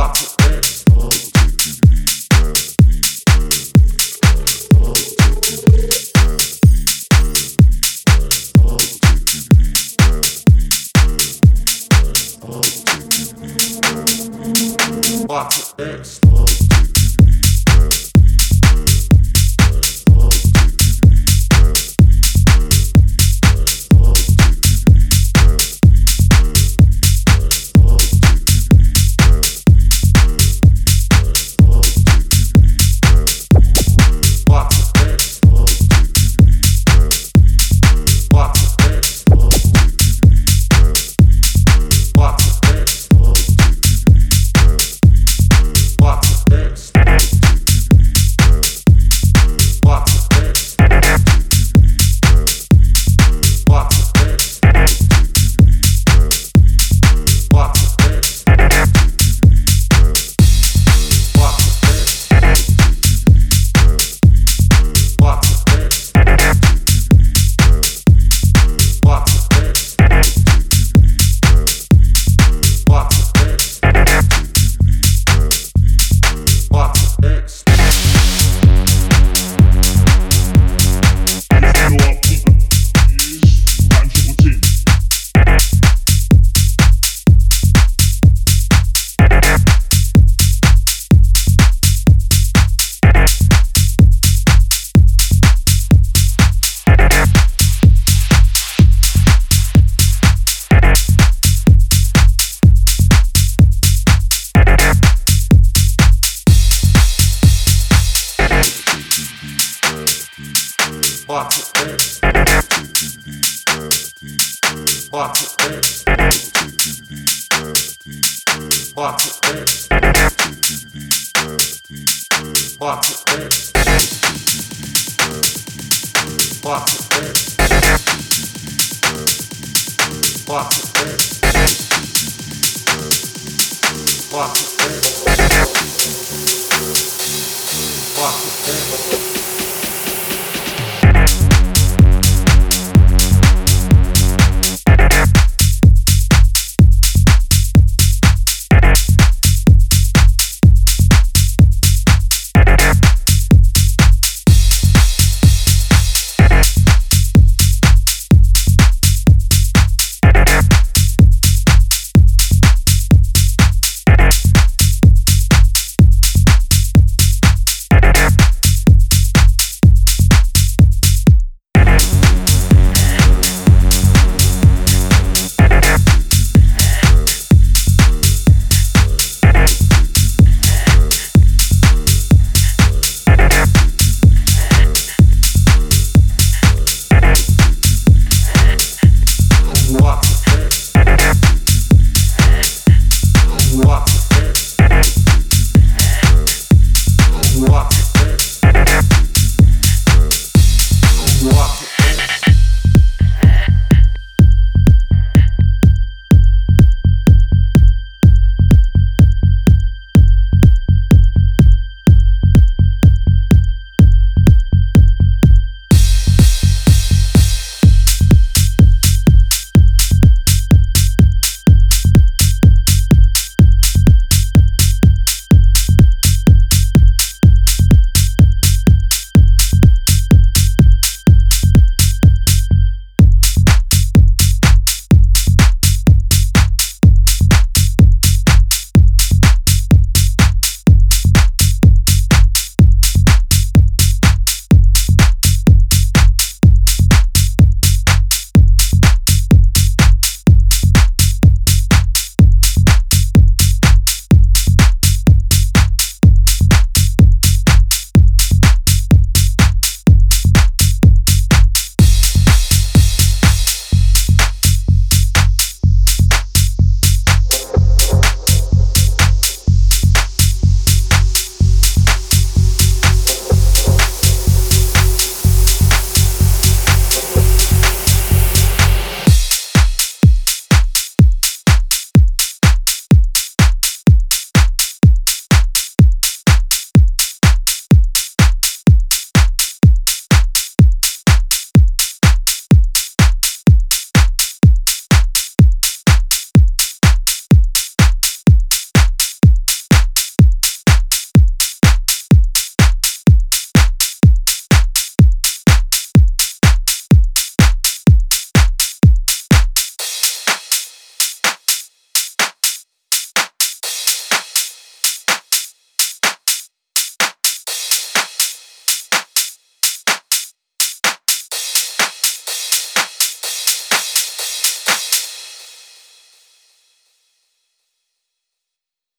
Watch it.